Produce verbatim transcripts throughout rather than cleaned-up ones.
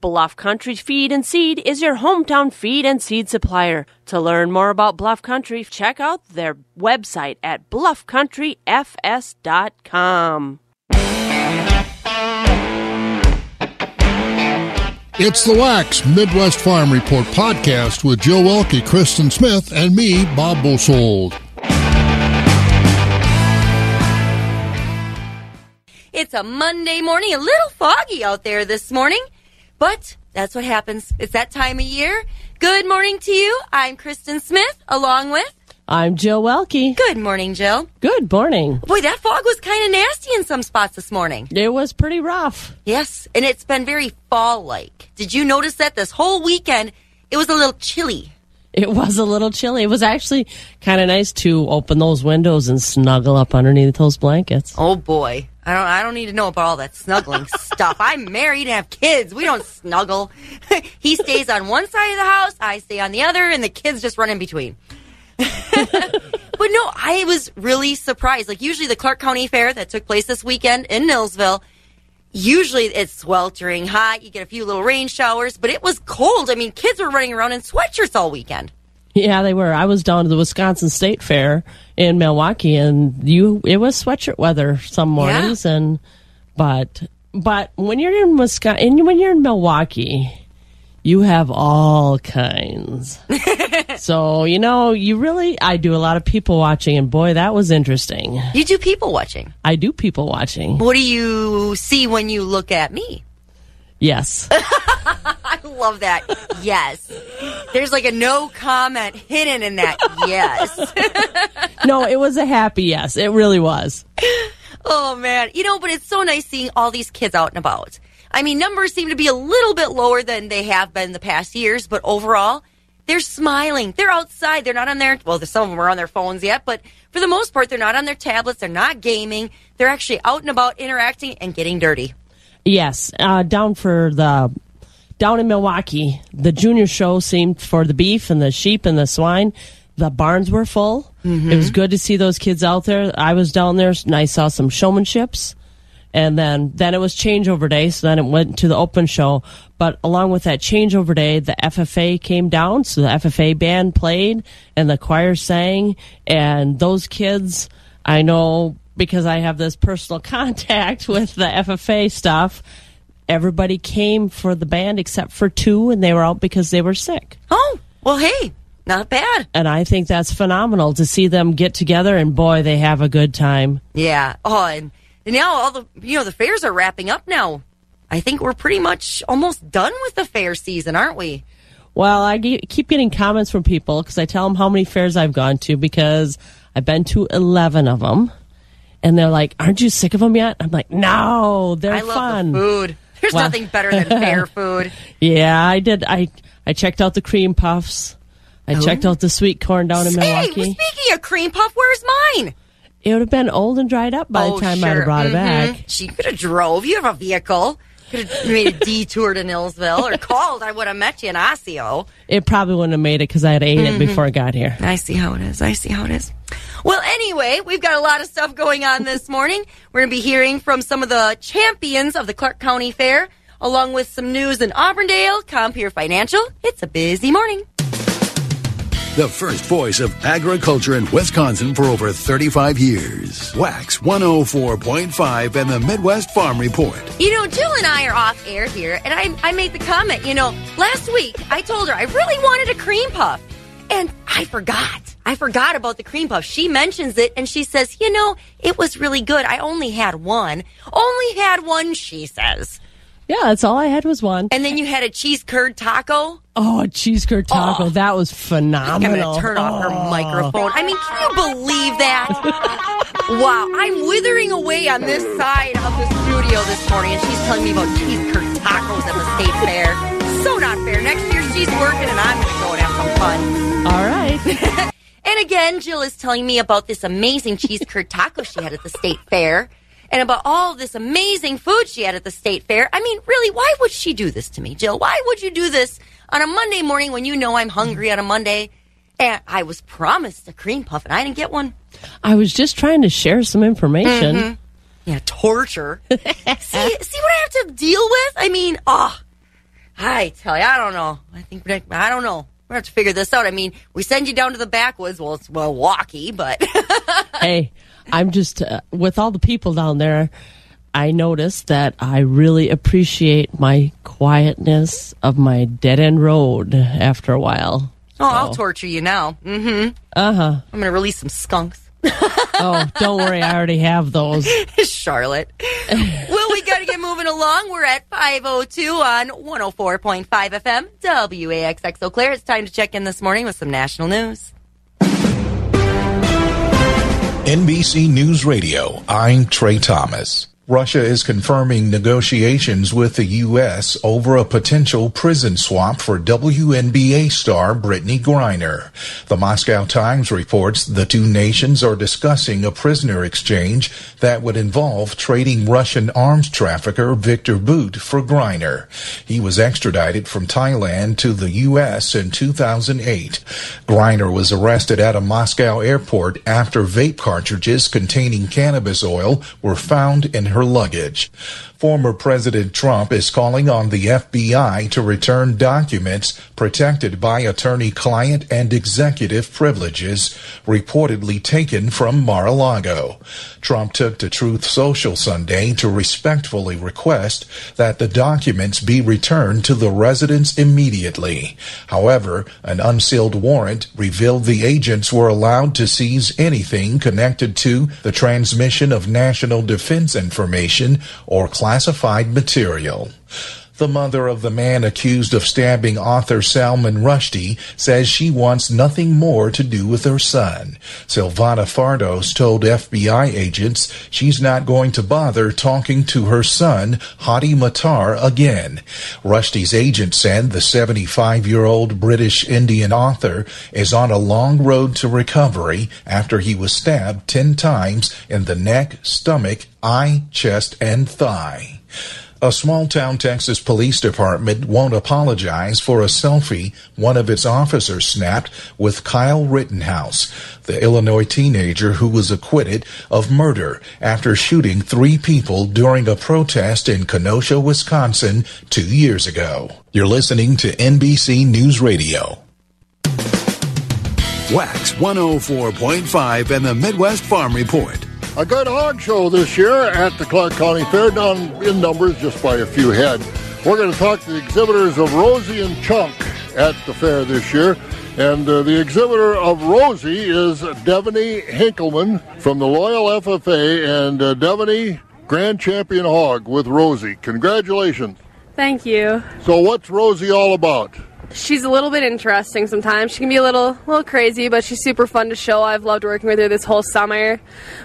Bluff Country Feed and Seed is your hometown feed and seed supplier. To learn more about Bluff Country, check out their website at bluff country f s dot com. It's the Wax Midwest Farm Report podcast with Joe Welke, Kristen Smith, and me, Bob Bosold. It's a Monday morning, a little foggy out there this morning. But that's what happens. It's that time of year. Good morning to you. I'm Kristen Smith, along with... I'm Joe Welke. Good morning, Jill. Good morning. Boy, that fog was kind of nasty in some spots this morning. It was pretty rough. Yes, and it's been very fall-like. Did you notice that this whole weekend, it was a little chilly? It was a little chilly. It was actually kind of nice to open those windows and snuggle up underneath those blankets. Oh, boy. I don't I don't need to know about all that snuggling stuff. I'm married and have kids. We don't snuggle. He stays on one side of the house, I stay on the other, and the kids just run in between. But no, I was really surprised. Like, usually the Clark County Fair that took place this weekend in Neillsville, usually it's sweltering hot. You get a few little rain showers, but it was cold. I mean, kids were running around in sweatshirts all weekend. Yeah, they were. I was down to the Wisconsin State Fair in Milwaukee, and you it was sweatshirt weather some mornings. Yeah. And but but when you're in Wisconsin, when you're in Milwaukee, you have all kinds. So, you know, you really, I do a lot of people watching, and boy, that was interesting. You do people watching? I do people watching. What do you see when you look at me? Yes. I love that. Yes. There's like a no comment hidden in that yes. No, it was a happy yes. It really was. Oh, man. You know, but it's so nice seeing all these kids out and about. I mean, numbers seem to be a little bit lower than they have been the past years, but overall, they're smiling. They're outside. They're not on their, well, some of them are on their phones yet, but for the most part, they're not on their tablets. They're not gaming. They're actually out and about interacting and getting dirty. Yes. Uh, down for the... Down in Milwaukee, the junior show seemed, for the beef and the sheep and the swine, the barns were full. Mm-hmm. It was good to see those kids out there. I was down there, and I saw some showmanships. And then, then it was changeover day, so then it went to the open show. But along with that changeover day, the F F A came down, so the F F A band played, and the choir sang. And those kids, I know, because I have this personal contact with the F F A stuff, everybody came for the band except for two, and they were out because they were sick. Oh, well, hey, not bad. And I think that's phenomenal to see them get together, and boy, they have a good time. Yeah. Oh, and now all the, you know, the fairs are wrapping up now. I think we're pretty much almost done with the fair season, aren't we? Well, I g- keep getting comments from people because I tell them how many fairs I've gone to, because I've been to eleven of them. And they're like, aren't you sick of them yet? I'm like, no, they're I fun. I love the food. There's well, nothing better than fair food. Yeah, I did. I I checked out the cream puffs. I oh. checked out the sweet corn down in Milwaukee. Hey, speaking of cream puff, where's mine? It would have been old and dried up by oh, the time sure. I'd have brought mm-hmm. it back. She could have drove. You have a vehicle. Could have made a detour to Neillsville, or called. I would have met you in Osseo. It probably wouldn't have made it because I had ate mm-hmm. it before I got here. I see how it is. I see how it is. Well, anyway, we've got a lot of stuff going on this morning. We're going to be hearing from some of the champions of the Clark County Fair. along with some news in Auburndale, Compere Financial. It's a busy morning. The first voice of agriculture in Wisconsin for over thirty-five years. Wax one oh four point five and the Midwest Farm Report. You know, Jill and I are off air here, and I, I made the comment, you know, last week I told her I really wanted a cream puff, and I forgot. I forgot about the cream puff. She mentions it, and she says, you know, it was really good. I only had one. Only had one, she says. Yeah, that's all I had was one. And then you had a cheese curd taco. Oh, a cheese curd taco. Oh. That was phenomenal. I'm going to turn oh. off her microphone. I mean, can you believe that? Wow, I'm withering away on this side of the studio this morning, and she's telling me about cheese curd tacos at the state fair. So not fair. Next year, she's working, and I'm going to go and have some fun. All right. And again, Jill is telling me about this amazing cheese curd taco she had at the state fair. And about all this amazing food she had at the state fair. I mean, really, why would she do this to me, Jill? Why would you do this on a Monday morning when you know I'm hungry on a Monday? And I was promised a cream puff, and I didn't get one. I was just trying to share some information. Mm-hmm. Yeah, torture. see, see what I have to deal with? I mean, oh, I tell you, I don't know. I think, I don't know. We're going to have to figure this out. I mean, we send you down to the backwoods. Well, it's Milwaukee, but... hey. I'm just, uh, with all the people down there, I noticed that I really appreciate my quietness of my dead-end road after a while. So. Oh, I'll torture you now. Mm-hmm. Uh-huh. I'm going to release some skunks. Oh, don't worry. I already have those. Charlotte. Well, we got to get moving along. We're at five oh two on one oh four point five F M, W A X X Eau Claire. It's time to check in this morning with some national news. N B C News Radio, I'm Trey Thomas. Russia is confirming negotiations with the U S over a potential prison swap for W N B A star Brittney Griner. The Moscow Times reports the two nations are discussing a prisoner exchange that would involve trading Russian arms trafficker Victor Bout for Griner. He was extradited from Thailand to the U S in two thousand eight. Griner was arrested at a Moscow airport after vape cartridges containing cannabis oil were found in her luggage. Former President Trump is calling on the F B I to return documents protected by attorney-client and executive privileges reportedly taken from Mar-a-Lago. Trump took to Truth Social Sunday to respectfully request that the documents be returned to the residents immediately. However, an unsealed warrant revealed the agents were allowed to seize anything connected to the transmission of national defense information or classified material. The mother of the man accused of stabbing author Salman Rushdie says she wants nothing more to do with her son. Silvana Fardos told F B I agents she's not going to bother talking to her son, Hadi Matar, again. Rushdie's agent said the seventy-five-year-old British Indian author is on a long road to recovery after he was stabbed ten times in the neck, stomach, eye, chest, and thigh. A small-town Texas police department won't apologize for a selfie one of its officers snapped with Kyle Rittenhouse, the Illinois teenager who was acquitted of murder after shooting three people during a protest in Kenosha, Wisconsin, two years ago. You're listening to N B C News Radio. Wax one oh four point five and the Midwest Farm Report. A good hog show this year at the Clark County Fair, down in numbers just by a few head. We're going to talk to the exhibitors of Rosie and Chunk at the fair this year. And uh, the exhibitor of Rosie is Devaney Hinkleman from the Loyal F F A, and uh, Devaney, Grand Champion Hog with Rosie. Congratulations. Thank you. So what's Rosie all about? She's a little bit interesting sometimes. She can be a little little crazy, but she's super fun to show. I've loved working with her this whole summer.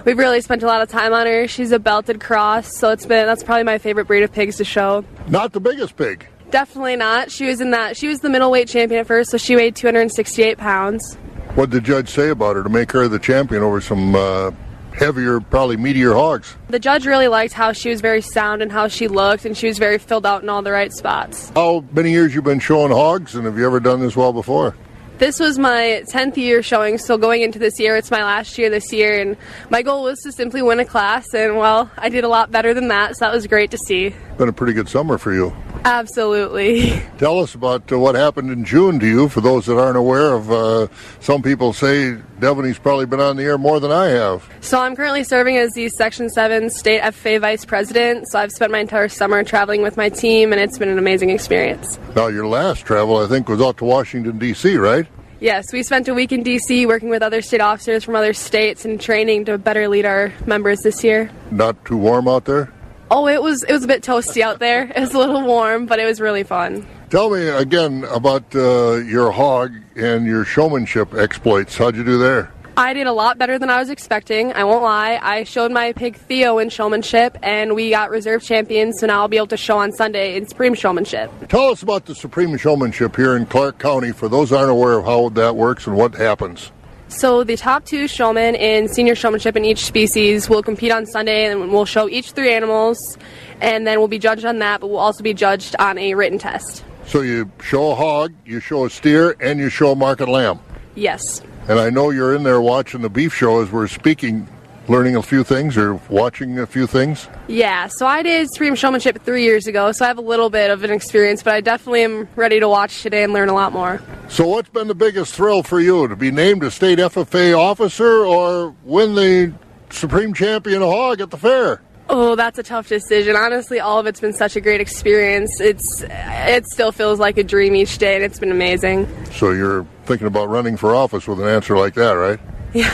We've really spent a lot of time on her. She's a belted cross, so it's been that's probably my favorite breed of pigs to show. Not the biggest pig. Definitely not. She was in that. She was the middleweight champion at first, so she weighed two hundred sixty-eight pounds. What did the judge say about her to make her the champion over some uh, heavier, probably meatier hogs? The judge really liked how she was very sound and how she looked, and she was very filled out in all the right spots. How many years you been showing hogs, and have you ever done this well before? This was my tenth year showing, so going into this year, it's my last year this year, and my goal was to simply win a class, and well, I did a lot better than that, so that was great to see. Been a pretty good summer for you. Absolutely. Tell us about uh, what happened in June to you, for those that aren't aware of. Uh, some people say Devaney's probably been on the air more than I have. So I'm currently serving as the Section seven State F F A Vice President, so I've spent my entire summer traveling with my team, and it's been an amazing experience. Now, your last travel, I think, was out to Washington, D C, right? Yes, we spent a week in D C working with other state officers from other states and training to better lead our members this year. Not too warm out there? Oh, it was it was a bit toasty out there. It was a little warm, but it was really fun. Tell me again about uh, your hog and your showmanship exploits. How'd you do there? I did a lot better than I was expecting, I won't lie. I showed my pig Theo in showmanship, and we got reserve champions, so now I'll be able to show on Sunday in Supreme Showmanship. Tell us about the Supreme Showmanship here in Clark County, for those that aren't aware of how that works and what happens. So the top two showmen in senior showmanship in each species will compete on Sunday, and we'll show each three animals, and then we'll be judged on that, but we'll also be judged on a written test. So you show a hog, you show a steer, and you show a market lamb? Yes. And I know you're in there watching the beef show as we're speaking, learning a few things or watching a few things? Yeah, so I did Supreme Showmanship three years ago, so I have a little bit of an experience, but I definitely am ready to watch today and learn a lot more. So what's been the biggest thrill for you, to be named a state F F A officer or win the Supreme Champion hog at the fair? Oh, that's a tough decision. Honestly, all of it's been such a great experience. It's It still feels like a dream each day, and it's been amazing. So you're thinking about running for office with an answer like that, right? Yeah.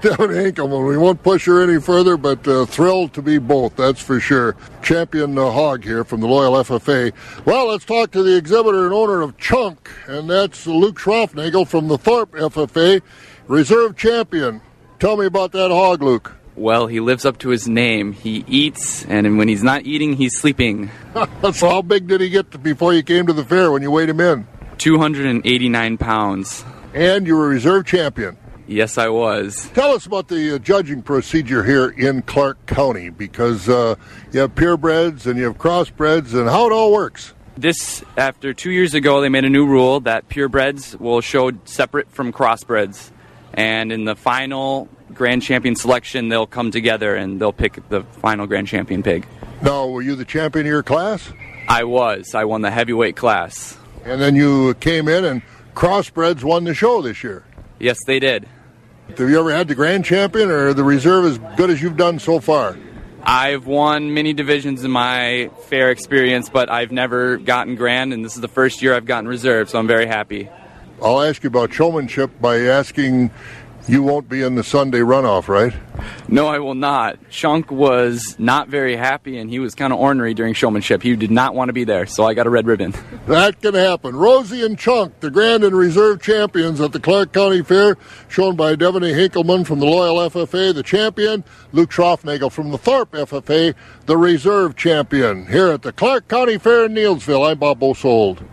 Devaney Hinkleman, we won't push her any further, but uh, thrilled to be both, that's for sure. Champion uh, hog here from the Loyal F F A. Well, let's talk to the exhibitor and owner of Chunk, and that's Luke Schroffnagel from the Thorpe F F A, reserve champion. Tell me about that hog, Luke. Well, he lives up to his name. He eats, and when he's not eating, he's sleeping. So how big did he get before you came to the fair when you weighed him in? two hundred eighty-nine pounds. And you were reserve champion. Yes, I was. Tell us about the uh, judging procedure here in Clark County, because uh, you have purebreds and you have crossbreds, and how it all works. This, after two years ago, they made a new rule that purebreds will show separate from crossbreds. And in the final grand champion selection, they'll come together and they'll pick the final grand champion pig. Now, were you the champion of your class? I was. I won the heavyweight class. And then you came in, and crossbreds won the show this year. Yes, they did. Have you ever had the grand champion or the reserve as good as you've done so far? I've won many divisions in my fair experience, but I've never gotten grand, and this is the first year I've gotten reserve, so I'm very happy. I'll ask you about showmanship by asking, you won't be in the Sunday runoff, right? No, I will not. Chunk was not very happy, and he was kind of ornery during showmanship. He did not want to be there, so I got a red ribbon. That can happen. Rosie and Chunk, the grand and reserve champions at the Clark County Fair, shown by Devaney Hinkleman from the Loyal F F A, the champion, Luke Schroffnagel from the Thorpe F F A, the reserve champion. Here at the Clark County Fair in Neillsville, I'm Bob Bosold.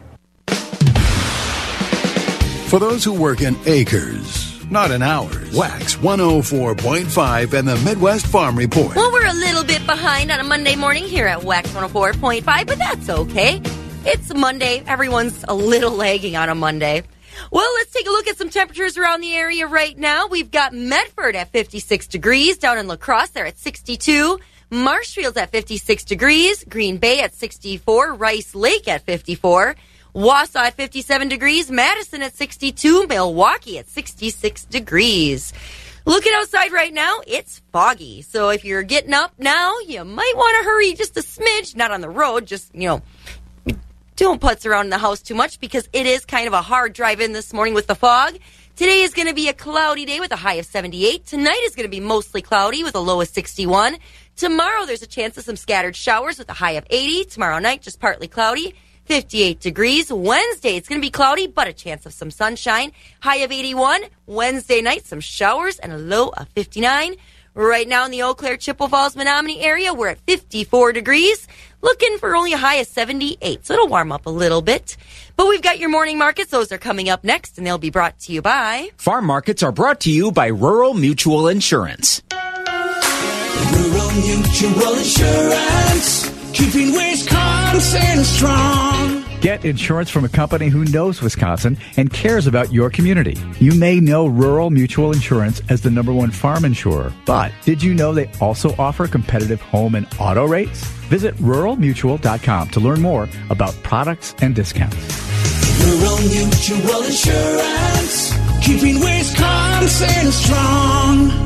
For those who work in acres, not in hours. Wax one oh four point five and the Midwest Farm Report. Well, we're a little bit behind on a Monday morning here at Wax one oh four point five, but that's okay. It's Monday. Everyone's a little lagging on a Monday. Well, let's take a look at some temperatures around the area right now. We've got Medford at fifty-six degrees, down in La Crosse they're at sixty-two, Marshfield's at fifty-six degrees, Green Bay at sixty-four, Rice Lake at fifty-four, Wausau at fifty-seven degrees, Madison at sixty-two, Milwaukee at sixty-six degrees. Looking outside right now, it's foggy. So if you're getting up now, you might want to hurry just a smidge. Not on the road, just, you know, don't putz around in the house too much, because it is kind of a hard drive in this morning with the fog. Today is going to be a cloudy day with a high of seventy-eight. Tonight is going to be mostly cloudy with a low of sixty-one. Tomorrow there's a chance of some scattered showers with a high of eighty. Tomorrow night, just partly cloudy. fifty-eight degrees. Wednesday, it's going to be cloudy, but a chance of some sunshine. High of eighty-one. Wednesday night, some showers and a low of fifty-nine. Right now in the Eau Claire, Chippewa Falls, Menominee area, we're at fifty-four degrees. Looking for only a high of seventy-eight, so it'll warm up a little bit. But we've got your morning markets. Those are coming up next, and they'll be brought to you by... Farm markets are brought to you by Rural Mutual Insurance. Rural Mutual Insurance. Keeping Wisconsin strong. Get insurance from a company who knows Wisconsin and cares about your community. You may know Rural Mutual Insurance as the number one farm insurer, but did you know they also offer competitive home and auto rates? Visit rural mutual dot com to learn more about products and discounts. Rural Mutual Insurance, keeping Wisconsin strong.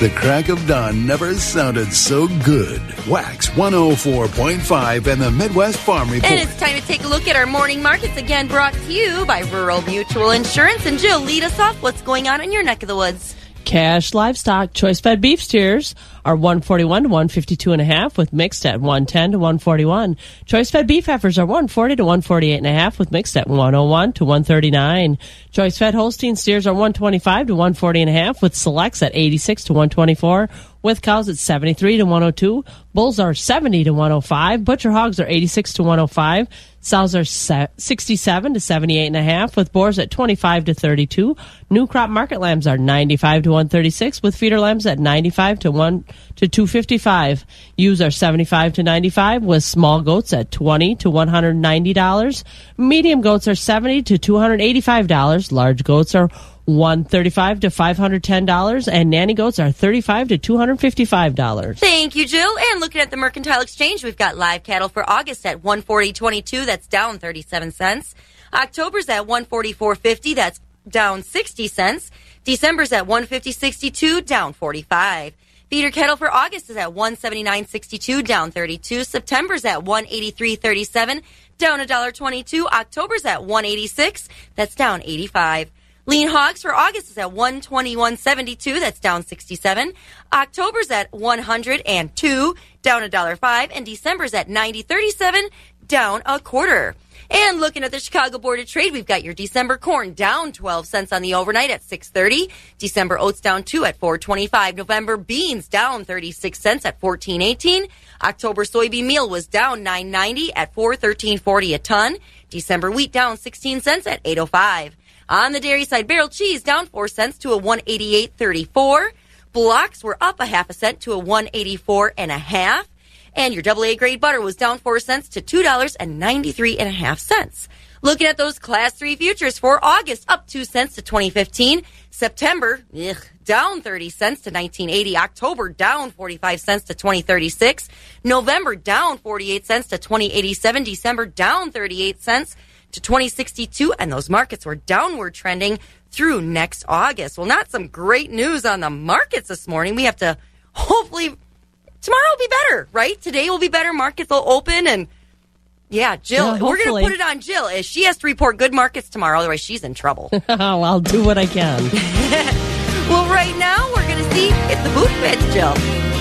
The crack of dawn never sounded so good. Wax one oh four point five and the Midwest Farm Report. And it's time to take a look at our morning markets, again brought to you by Rural Mutual Insurance. And Jill, lead us off. What's going on in your neck of the woods? Cash livestock choice-fed beef steers are one forty-one to one fifty-two and a half, with mixed at one ten to one forty-one. Choice-fed beef heifers are one forty to one forty-eight and a half, with mixed at one oh one to one thirty-nine. Choice-fed Holstein steers are one twenty-five to one forty and a half, with selects at eighty-six to one twenty-four. With cows at seventy-three to one oh two, bulls are seventy to one oh five, butcher hogs are eighty-six to one oh five, sows are sixty-seven to seventy-eight and a half, with boars at twenty-five to thirty-two. New crop market lambs are ninety-five to one thirty-six, with feeder lambs at ninety-five to one to two fifty-five. Ewes are seventy-five to ninety-five, with small goats at twenty to one ninety dollars. Medium goats are seventy to two eighty-five dollars. Large goats are one thirty-five to five ten dollars, and nanny goats are thirty-five to two fifty-five dollars. Thank you, Jill. And looking at the Mercantile Exchange, we've got live cattle for August at one forty twenty-two. That's down thirty-seven cents. October's at one forty-four fifty. That's down sixty cents. December's at one fifty sixty-two, down forty-five. Feeder cattle for August is at one seventy-nine sixty-two, down thirty-two. September's at one eighty-three thirty-seven, down one twenty-two. October's at one eighty-six. That's down eighty-five. Lean hogs for August is at one twenty-one seventy-two, that's down sixty-seven. October's at one hundred two, down one oh five, and December's at ninety thirty-seven, down a quarter. And looking at the Chicago Board of Trade, we've got your December corn down twelve cents on the overnight at six thirty. December oats down two at four twenty-five. November beans down thirty-six cents at fourteen eighteen. October soybean meal was down nine ninety at four thirteen forty a ton. December wheat down sixteen cents at eight oh five. On the dairy side, barrel cheese down four cents to a one eighty-eight thirty-four. Blocks were up a half a cent to a one eighty-four and a half. And your double A grade butter was down four cents to two dollars and ninety-three and a half cents. Looking at those class three futures for August, up two cents to twenty fifteen. September, ugh, down thirty cents to nineteen eighty. October, down forty-five cents to twenty thirty-six. November, down forty-eight cents to twenty eighty-seven. December, down thirty-eight cents. To twenty sixty-two, and those markets were downward trending through next August. Well, not some great news on the markets this morning. We have to hopefully tomorrow will be better, right? Today will be better. Markets will open, and yeah, Jill, yeah, we're going to put it on Jill. If she has to report good markets tomorrow, otherwise she's in trouble. Well, I'll do what I can. Well, right now we're going to see if the boot fits, Jill.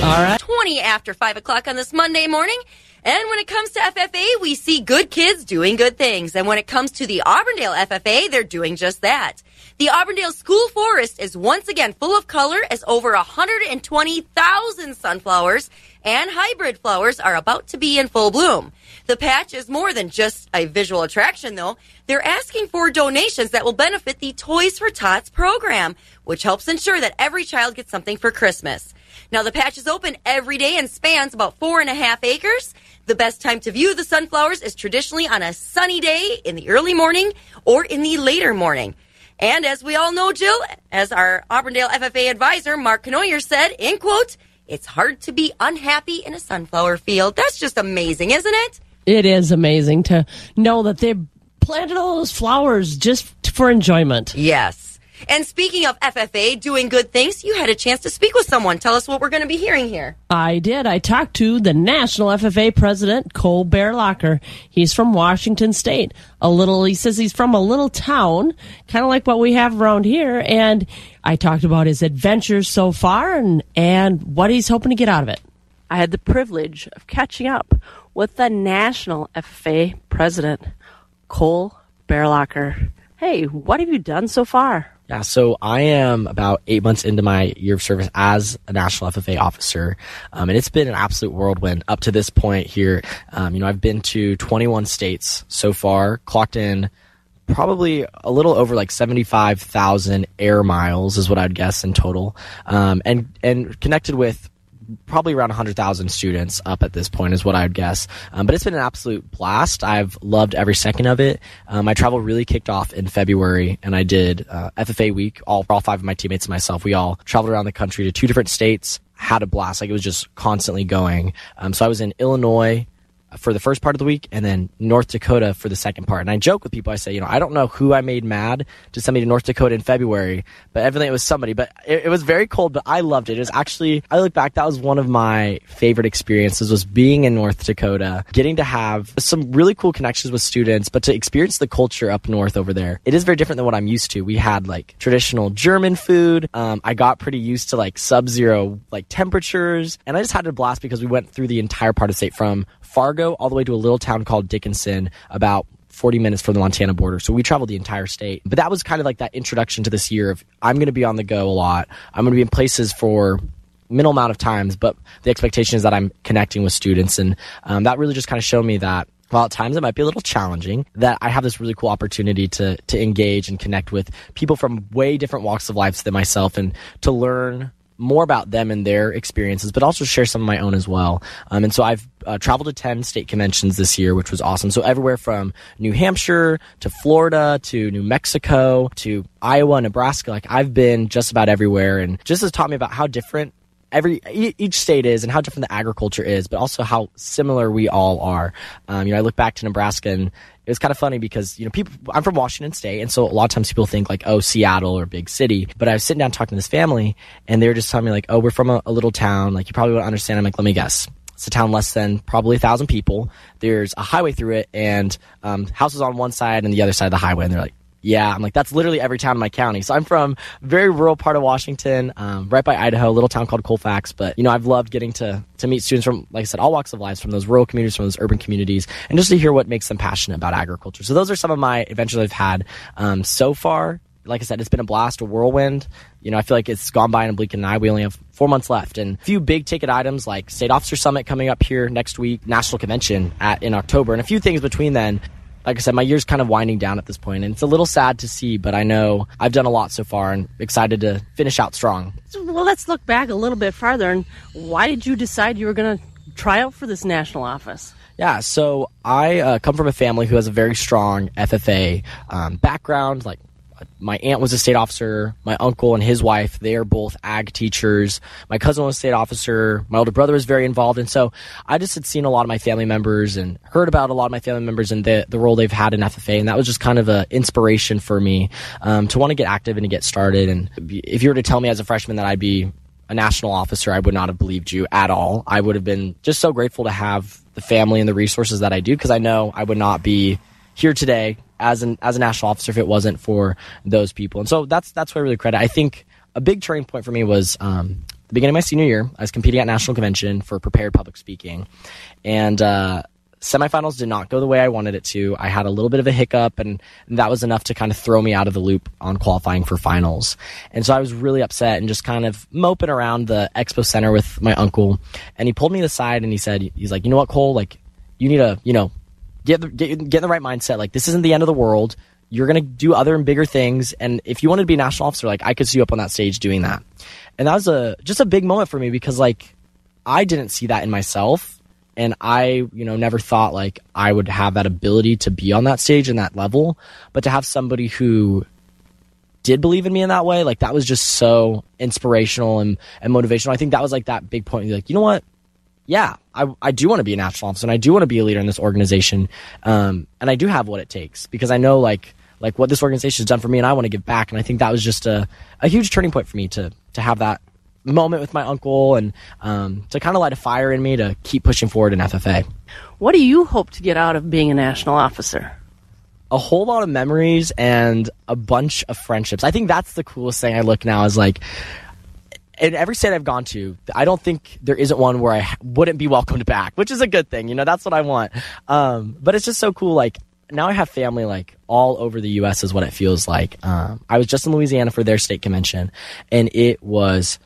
All right. twenty after five o'clock on this Monday morning. And when it comes to F F A, we see good kids doing good things. And when it comes to the Auburndale F F A, they're doing just that. The Auburndale School Forest is once again full of color, as over one hundred twenty thousand sunflowers and hybrid flowers are about to be in full bloom. The patch is more than just a visual attraction, though. They're asking for donations that will benefit the Toys for Tots program, which helps ensure that every child gets something for Christmas. Now, the patch is open every day and spans about four and a half acres. The best time to view the sunflowers is traditionally on a sunny day in the early morning or in the later morning. And as we all know, Jill, as our Auburndale F F A advisor, Mark Knoyer, said, in quote, it's hard to be unhappy in a sunflower field. That's just amazing, isn't it? It is amazing to know that they planted all those flowers just for enjoyment. Yes. And speaking of F F A doing good things, you had a chance to speak with someone. Tell us what we're going to be hearing here. I did. I talked to the National F F A President, Cole Baerlocker. He's from Washington State. A little, he says he's from a little town, kind of like what we have around here. And I talked about his adventures so far and, and what he's hoping to get out of it. I had the privilege of catching up with the National F F A President, Cole Baerlocker. Hey, what have you done so far? Yeah, so I am about eight months into my year of service as a national F F A officer, um, and it's been an absolute whirlwind up to this point here. Um, you know, I've been to twenty-one states so far, clocked in probably a little over like seventy-five thousand air miles is what I'd guess in total, um, and and connected with probably around one hundred thousand students up at this point is what I would guess. Um, but it's been an absolute blast. I've loved every second of it. Um, my travel really kicked off in February, and I did uh, F F A week. All, all five of my teammates and myself, we all traveled around the country to two different states, had a blast. Like, it was just constantly going. Um, so I was in Illinois for the first part of the week, and then North Dakota for the second part. And I joke with people, I say, you know, I don't know who I made mad to send me to North Dakota in February, but evidently it was somebody. But it, it was very cold, but I loved it. It was actually, I look back, that was one of my favorite experiences, was being in North Dakota, getting to have some really cool connections with students, but to experience the culture up north over there. It is very different than what I'm used to. We had like traditional German food. Um, I got pretty used to like sub-zero like temperatures, and I just had a blast because we went through the entire part of the state from Fargo all the way to a little town called Dickinson, about forty minutes from the Montana border. So we traveled the entire state. But that was kind of like that introduction to this year of, I'm going to be on the go a lot. I'm going to be in places for minimal amount of times, but the expectation is that I'm connecting with students. And um, that really just kind of showed me that while at times it might be a little challenging, that I have this really cool opportunity to to engage and connect with people from way different walks of life than myself, and to learn more about them and their experiences, but also share some of my own as well. Um, and so I've uh, traveled to ten state conventions this year, which was awesome. So everywhere from New Hampshire to Florida to New Mexico to Iowa, Nebraska, like I've been just about everywhere. And just has taught me about how different every each state is and how different the agriculture is, but also how similar we all are. Um, you know, I look back to Nebraska, and it was kind of funny because, you know, people, I'm from Washington State, and so a lot of times people think like, oh, Seattle or big city. But I was sitting down talking to this family, and they were just telling me like, oh, we're from a, a little town. Like, you probably wouldn't understand. I'm like, let me guess. It's a town less than probably a thousand people. There's a highway through it, and um, houses on one side and the other side of the highway. And they're like, yeah, I'm like, that's literally every town in my county. So I'm from a very rural part of Washington, um, right by Idaho, a little town called Colfax. But, you know, I've loved getting to to meet students from, like I said, all walks of life, from those rural communities, from those urban communities, and just to hear what makes them passionate about agriculture. So those are some of my adventures I've had um, so far. Like I said, it's been a blast, a whirlwind. You know, I feel like it's gone by in a blink of an eye. We only have four months left, and a few big ticket items like State Officer Summit coming up here next week, National Convention at, in October, and a few things between then. Like I said, my year's kind of winding down at this point, and it's a little sad to see, but I know I've done a lot so far and excited to finish out strong. Well, let's look back a little bit farther, and why did you decide you were going to try out for this national office? Yeah, so I uh, come from a family who has a very strong F F A um, background. Like, my aunt was a state officer, my uncle and his wife, they are both ag teachers. My cousin was a state officer, my older brother was very involved. And so I just had seen a lot of my family members and heard about a lot of my family members and the, the role they've had in F F A. And that was just kind of an inspiration for me um, to want to get active and to get started. And if you were to tell me as a freshman that I'd be a national officer, I would not have believed you at all. I would have been just so grateful to have the family and the resources that I do, because I know I would not be here today as an as a national officer if it wasn't for those people. And so that's that's where I really credit. I think a big turning point for me was um, the beginning of my senior year. I was competing at national convention for prepared public speaking, and uh, semifinals did not go the way I wanted it to. I had a little bit of a hiccup, and that was enough to kind of throw me out of the loop on qualifying for finals. And so I was really upset and just kind of moping around the expo center with my uncle, and he pulled me aside and he said, he's like, you know what, Cole, like you need a, you know, Get, the, get, get in the right mindset. Like, this isn't the end of the world. You're going to do other and bigger things. And if you wanted to be a national officer, like, I could see you up on that stage doing that. And that was a just a big moment for me, because, like, I didn't see that in myself. And I, you know, never thought, like, I would have that ability to be on that stage and that level. But to have somebody who did believe in me in that way, like, that was just so inspirational and, and motivational. I think that was, like, that big point. You're like, you know what? Yeah, I, I do want to be a national officer, and I do want to be a leader in this organization, um, and I do have what it takes, because I know like like what this organization has done for me, and I want to give back. And I think that was just a, a huge turning point for me to to have that moment with my uncle, and um, to kind of light a fire in me to keep pushing forward in F F A. What do you hope to get out of being a national officer? A whole lot of memories and a bunch of friendships. I think that's the coolest thing I look now is like, in every state I've gone to, I don't think there isn't one where I wouldn't be welcomed back, which is a good thing. You know, that's what I want. Um, but it's just so cool. Like, now I have family, like, all over the U S is what it feels like. Um, I was just in Louisiana for their state convention, and it was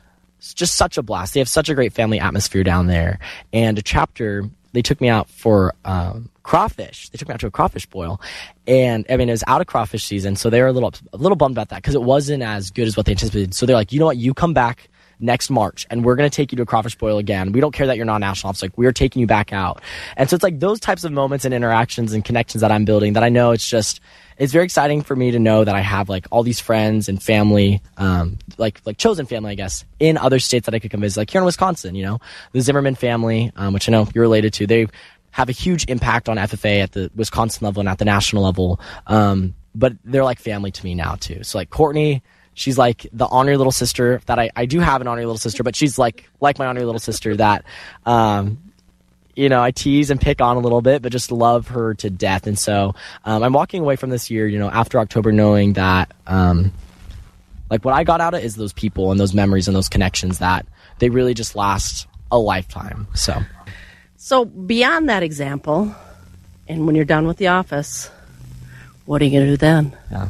just such a blast. They have such a great family atmosphere down there. And a chapter, they took me out for um, crawfish. They took me out to a crawfish boil. And, I mean, it was out of crawfish season, so they were a little, a little bummed about that, because it wasn't as good as what they anticipated. So they're like, you know what, you come back next March, and we're going to take you to a crawfish boil again. We don't care that you're not national ops. Like, we're taking you back out. And so it's like those types of moments and interactions and connections that I'm building that I know it's just, it's very exciting for me to know that I have like all these friends and family, um, like, like chosen family, I guess, in other states that I could come visit. Like here in Wisconsin, you know, the Zimmerman family, um, which I know you're related to, they have a huge impact on F F A at the Wisconsin level and at the national level. Um, but they're like family to me now too. So like Courtney, she's like the honorary little sister that I, I do have an honorary little sister, but she's like, like my honorary little sister that, um, you know, I tease and pick on a little bit, but just love her to death. And so, um, I'm walking away from this year, you know, after October, knowing that, um, like what I got out of it is those people and those memories and those connections that they really just last a lifetime. So, so beyond that example, and when you're done with the office, what are you going to do then? Yeah.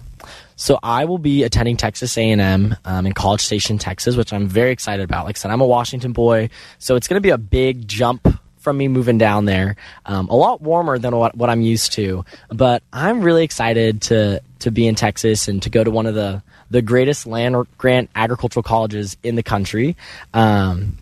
So I will be attending Texas A and M um, in College Station, Texas, which I'm very excited about. Like I said, I'm a Washington boy, so it's going to be a big jump from me moving down there. Um, a lot warmer than what, what I'm used to, but I'm really excited to to be in Texas and to go to one of the, the greatest land-grant agricultural colleges in the country. Um,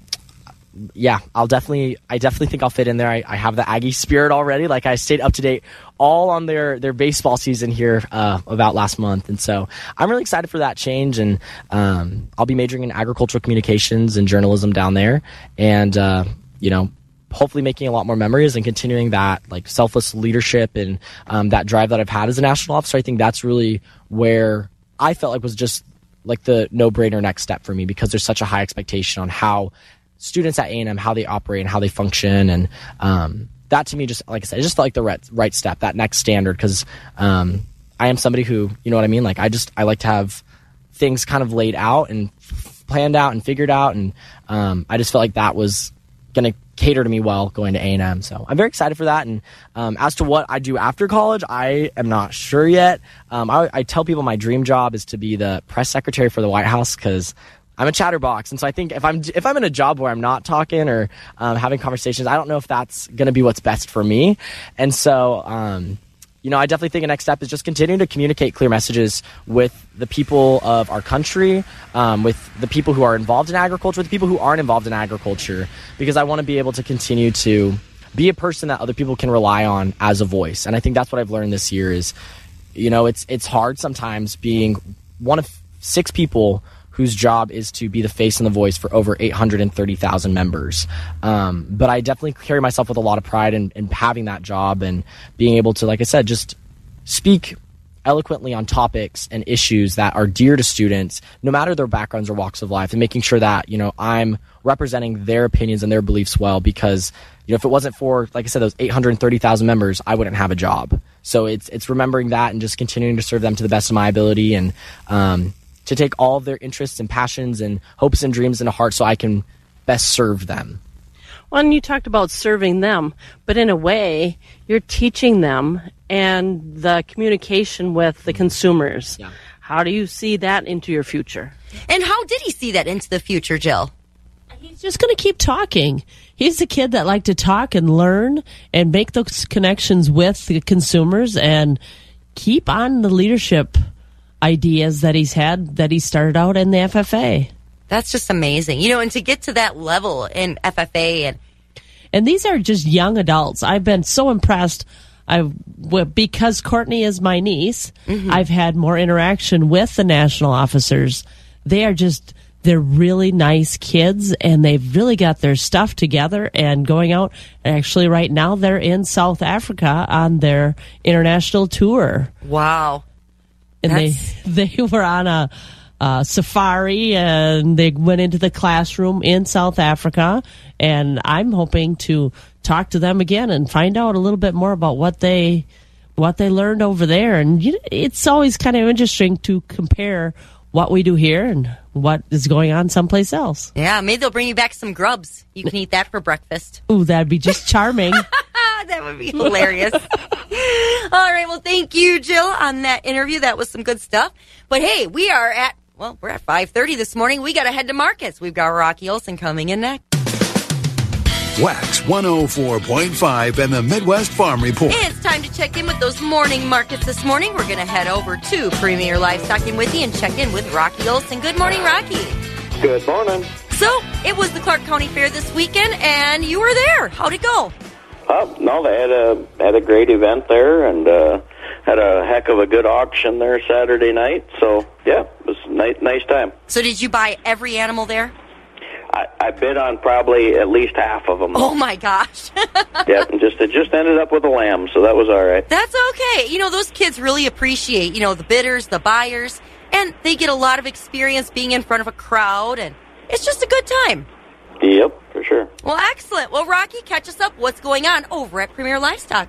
yeah, I'll definitely, I definitely think I'll fit in there. I, I have the Aggie spirit already. Like I stayed up to date all on their, their baseball season here uh, about last month. And so I'm really excited for that change. And um, I'll be majoring in agricultural communications and journalism down there. And, uh, you know, hopefully making a lot more memories and continuing that like selfless leadership and um, that drive that I've had as a national officer. I think that's really where I felt like was just like the no-brainer next step for me, because there's such a high expectation on how students at A and M, how they operate and how they function. And um, that to me, just like I said, it just felt like the right, right step, that next standard, because um, I am somebody who, you know what I mean? Like I just, I like to have things kind of laid out and planned out and figured out. And um, I just felt like that was going to cater to me well going to A and M. So I'm very excited for that. And um, as to what I do after college, I am not sure yet. Um, I, I tell people my dream job is to be the press secretary for the White House, because I'm a chatterbox. And so I think if I'm if I'm in a job where I'm not talking or um, having conversations, I don't know if that's going to be what's best for me. And so, um, you know, I definitely think the next step is just continuing to communicate clear messages with the people of our country, um, with the people who are involved in agriculture, with the people who aren't involved in agriculture, because I want to be able to continue to be a person that other people can rely on as a voice. And I think that's what I've learned this year is, you know, it's it's hard sometimes being one of six people whose job is to be the face and the voice for over eight hundred thirty thousand members. Um, but I definitely carry myself with a lot of pride in, in having that job and being able to, like I said, just speak eloquently on topics and issues that are dear to students, no matter their backgrounds or walks of life, and making sure that, you know, I'm representing their opinions and their beliefs well, because, you know, if it wasn't for, like I said, those eight hundred thirty thousand members, I wouldn't have a job. So it's, it's remembering that and just continuing to serve them to the best of my ability, and, um, to take all of their interests and passions and hopes and dreams into heart so I can best serve them. Well, and you talked about serving them, but in a way, you're teaching them and the communication with the consumers. Yeah. How do you see that into your future? And how did he see that into the future, Jill? He's just going to keep talking. He's a kid that liked to talk and learn and make those connections with the consumers and keep on the leadership ideas that he's had, that he started out in the F F A. That's just amazing. You know, and to get to that level in F F A. And and these are just young adults. I've been so impressed. I've, because Courtney is my niece, mm-hmm. I've had more interaction with the national officers. They are just, they're really nice kids, and they've really got their stuff together and going out. Actually, right now, they're in South Africa on their international tour. Wow. And That's... they they were on a, a safari, and they went into the classroom in South Africa. And I'm hoping to talk to them again and find out a little bit more about what they what they learned over there. And you, it's always kind of interesting to compare what we do here and what is going on someplace else. Yeah, maybe they'll bring you back some grubs. You can eat that for breakfast. Ooh, that'd be just charming. That would be hilarious. All right, well, thank you, Jill, on that interview. That was some good stuff. But, hey, we are at, well, we're at five thirty this morning. We got to head to markets. We've got Rocky Olson coming in next. Wax one oh four point five and the Midwest Farm Report. It's time to check in with those morning markets this morning. We're going to head over to Premier Livestock and Withy and check in with Rocky Olson. Good morning, Rocky. Good morning. So it was the Clark County Fair this weekend, and you were there. How'd it go? Oh, no, they had a had a great event there, and uh, had a heck of a good auction there Saturday night. So yeah, it was a nice, nice time. So did you buy every animal there? I, I bid on probably at least half of them. Oh, my gosh. Yeah, and just it just ended up with a lamb, so that was all right. That's okay. You know, those kids really appreciate, you know, the bidders, the buyers, and they get a lot of experience being in front of a crowd, and it's just a good time. Yep, for sure. Well, excellent. Well, Rocky, catch us up. What's going on over at Premier Livestock?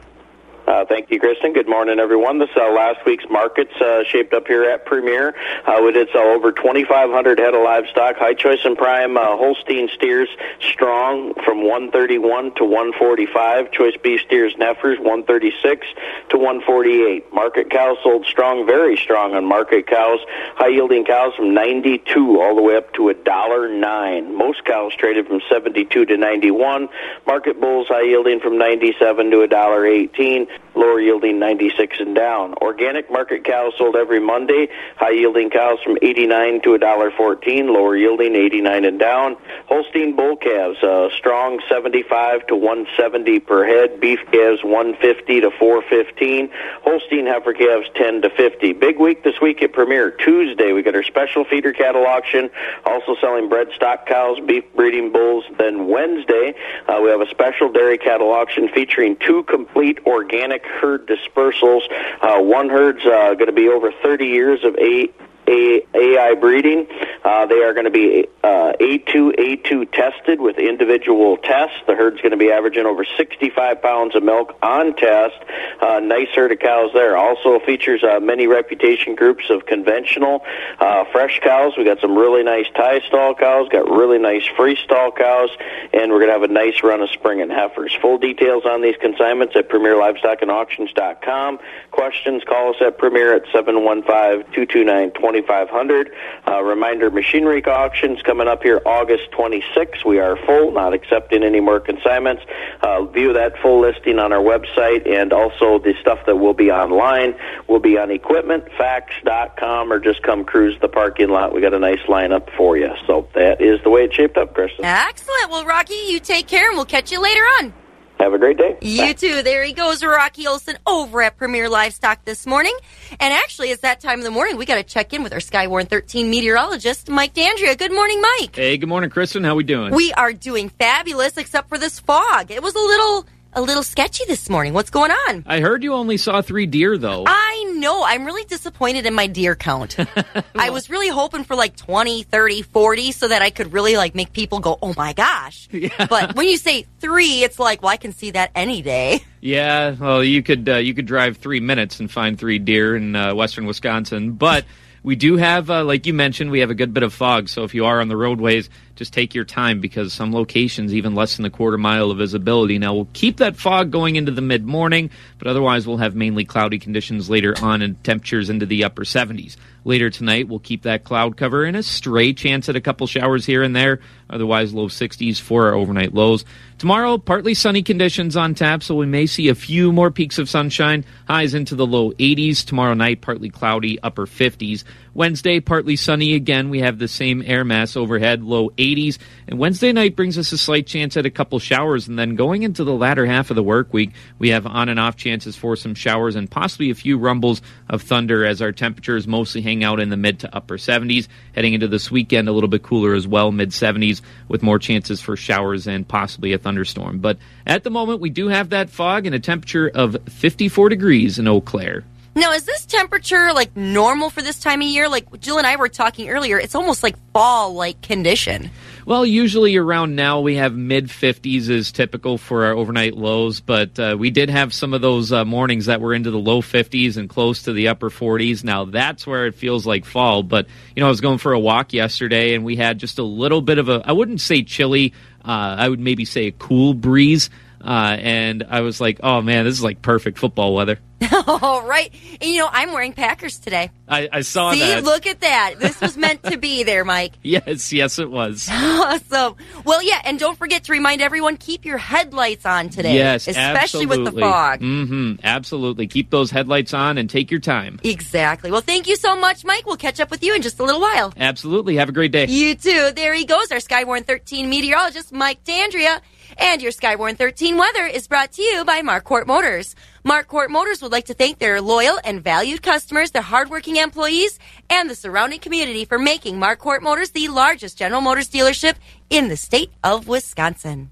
Uh, thank you, Kristen. Good morning, everyone. This uh, last week's markets uh, shaped up here at Premier. Uh, we did sell over twenty-five hundred head of livestock, high choice and prime uh, Holstein steers strong from one thirty-one to one forty-five, choice beef steers Neffers one thirty-six to one forty-eight. Market cows sold strong, very strong on market cows, high yielding cows from ninety-two all the way up to one dollar and nine cents. Most cows traded from seventy-two to ninety-one. Market bulls high yielding from ninety-seven to one dollar and eighteen cents. Lower yielding ninety-six and down. Organic market cows sold every Monday. High yielding cows from eighty-nine to one dollar and fourteen cents. Lower yielding eighty-nine and down. Holstein bull calves uh, strong seventy-five to one seventy per head. Beef calves one fifty to four fifteen. Holstein heifer calves ten to fifty. Big week this week at Premier. Tuesday we got our special feeder cattle auction. Also selling bred stock cows, beef breeding bulls. Then Wednesday uh, we have a special dairy cattle auction featuring two complete organic. Organic herd dispersals. Uh, one herd's uh, going to be over thirty years of eight. A I breeding. Uh, they are going to be uh, A two A two tested with individual tests. The herd's going to be averaging over sixty-five pounds of milk on test. Uh, nice herd of cows there. Also features uh, many reputation groups of conventional uh, fresh cows. We got some really nice tie stall cows, got really nice free stall cows, and we're going to have a nice run of spring and heifers. Full details on these consignments at premier livestock and auctions dot com. Questions, call us at Premier at seven one five, two two nine, two five zero zero. Uh, reminder, machinery auctions coming up here August twenty-sixth. We are full, not accepting any more consignments. Uh, view that full listing on our website, and also the stuff that will be online will be on equipment facts dot com, or just come cruise the parking lot. We got a nice lineup for you. So that is the way it shaped up, Kristen. Excellent. Well, Rocky, you take care, and we'll catch you later on. Have a great day. You Bye. Too. There he goes, Rocky Olson, over at Premier Livestock this morning. And actually, it's that time of the morning. We got to check in with our Skywarn thirteen meteorologist, Mike D'Andrea. Good morning, Mike. Hey, good morning, Kristen. How we doing? We are doing fabulous, except for this fog. It was a little, a little sketchy this morning. What's going on? I heard you only saw three deer, though. I know. I'm really disappointed in my deer count. Well, I was really hoping for like twenty, thirty, forty so that I could really like make people go, oh my gosh. Yeah. But when you say three, it's like, well, I can see that any day. Yeah. Well, you could, uh, you could drive three minutes and find three deer in uh, western Wisconsin. But we do have, uh, like you mentioned, we have a good bit of fog. So if you are on the roadways, just take your time because some locations, even less than a quarter mile of visibility. Now, we'll keep that fog going into the mid-morning, but otherwise we'll have mainly cloudy conditions later on and temperatures into the upper seventies. Later tonight, we'll keep that cloud cover and a stray chance at a couple showers here and there. Otherwise, low sixties for our overnight lows. Tomorrow, partly sunny conditions on tap, so we may see a few more peaks of sunshine. Highs into the low eighties. Tomorrow night, partly cloudy, upper fifties. Wednesday, partly sunny again. We have the same air mass overhead, low eighties. And Wednesday night brings us a slight chance at a couple showers. And then going into the latter half of the work week, we have on and off chances for some showers and possibly a few rumbles of thunder as our temperatures mostly hang out in the mid to upper seventies. Heading into this weekend, a little bit cooler as well, mid seventies, with more chances for showers and possibly a thunderstorm. But at the moment, we do have that fog and a temperature of fifty-four degrees in Eau Claire. Now, is this temperature, like, normal for this time of year? Like, Jill and I were talking earlier, it's almost like fall-like condition. Well, usually around now we have mid-fifties is typical for our overnight lows, but uh, we did have some of those uh, mornings that were into the low fifties and close to the upper forties. Now, that's where it feels like fall, but, you know, I was going for a walk yesterday, and we had just a little bit of a, I wouldn't say chilly, uh, I would maybe say a cool breeze. Uh, and I was like, oh, man, this is like perfect football weather. All right. And, you know, I'm wearing Packers today. I, I saw See, that. See, look at that. This was meant to be there, Mike. Yes, yes, it was. Awesome. Well, yeah, and don't forget to remind everyone, keep your headlights on today. Yes, especially absolutely. With the fog. Mm-hmm, absolutely. Keep those headlights on and take your time. Exactly. Well, thank you so much, Mike. We'll catch up with you in just a little while. Absolutely. Have a great day. You too. There he goes, our Skywarn thirteen meteorologist, Mike D'Andrea. And your Skywarn thirteen weather is brought to you by Marquardt Motors. Marquardt Motors would like to thank their loyal and valued customers, their hardworking employees, and the surrounding community for making Marquardt Motors the largest General Motors dealership in the state of Wisconsin.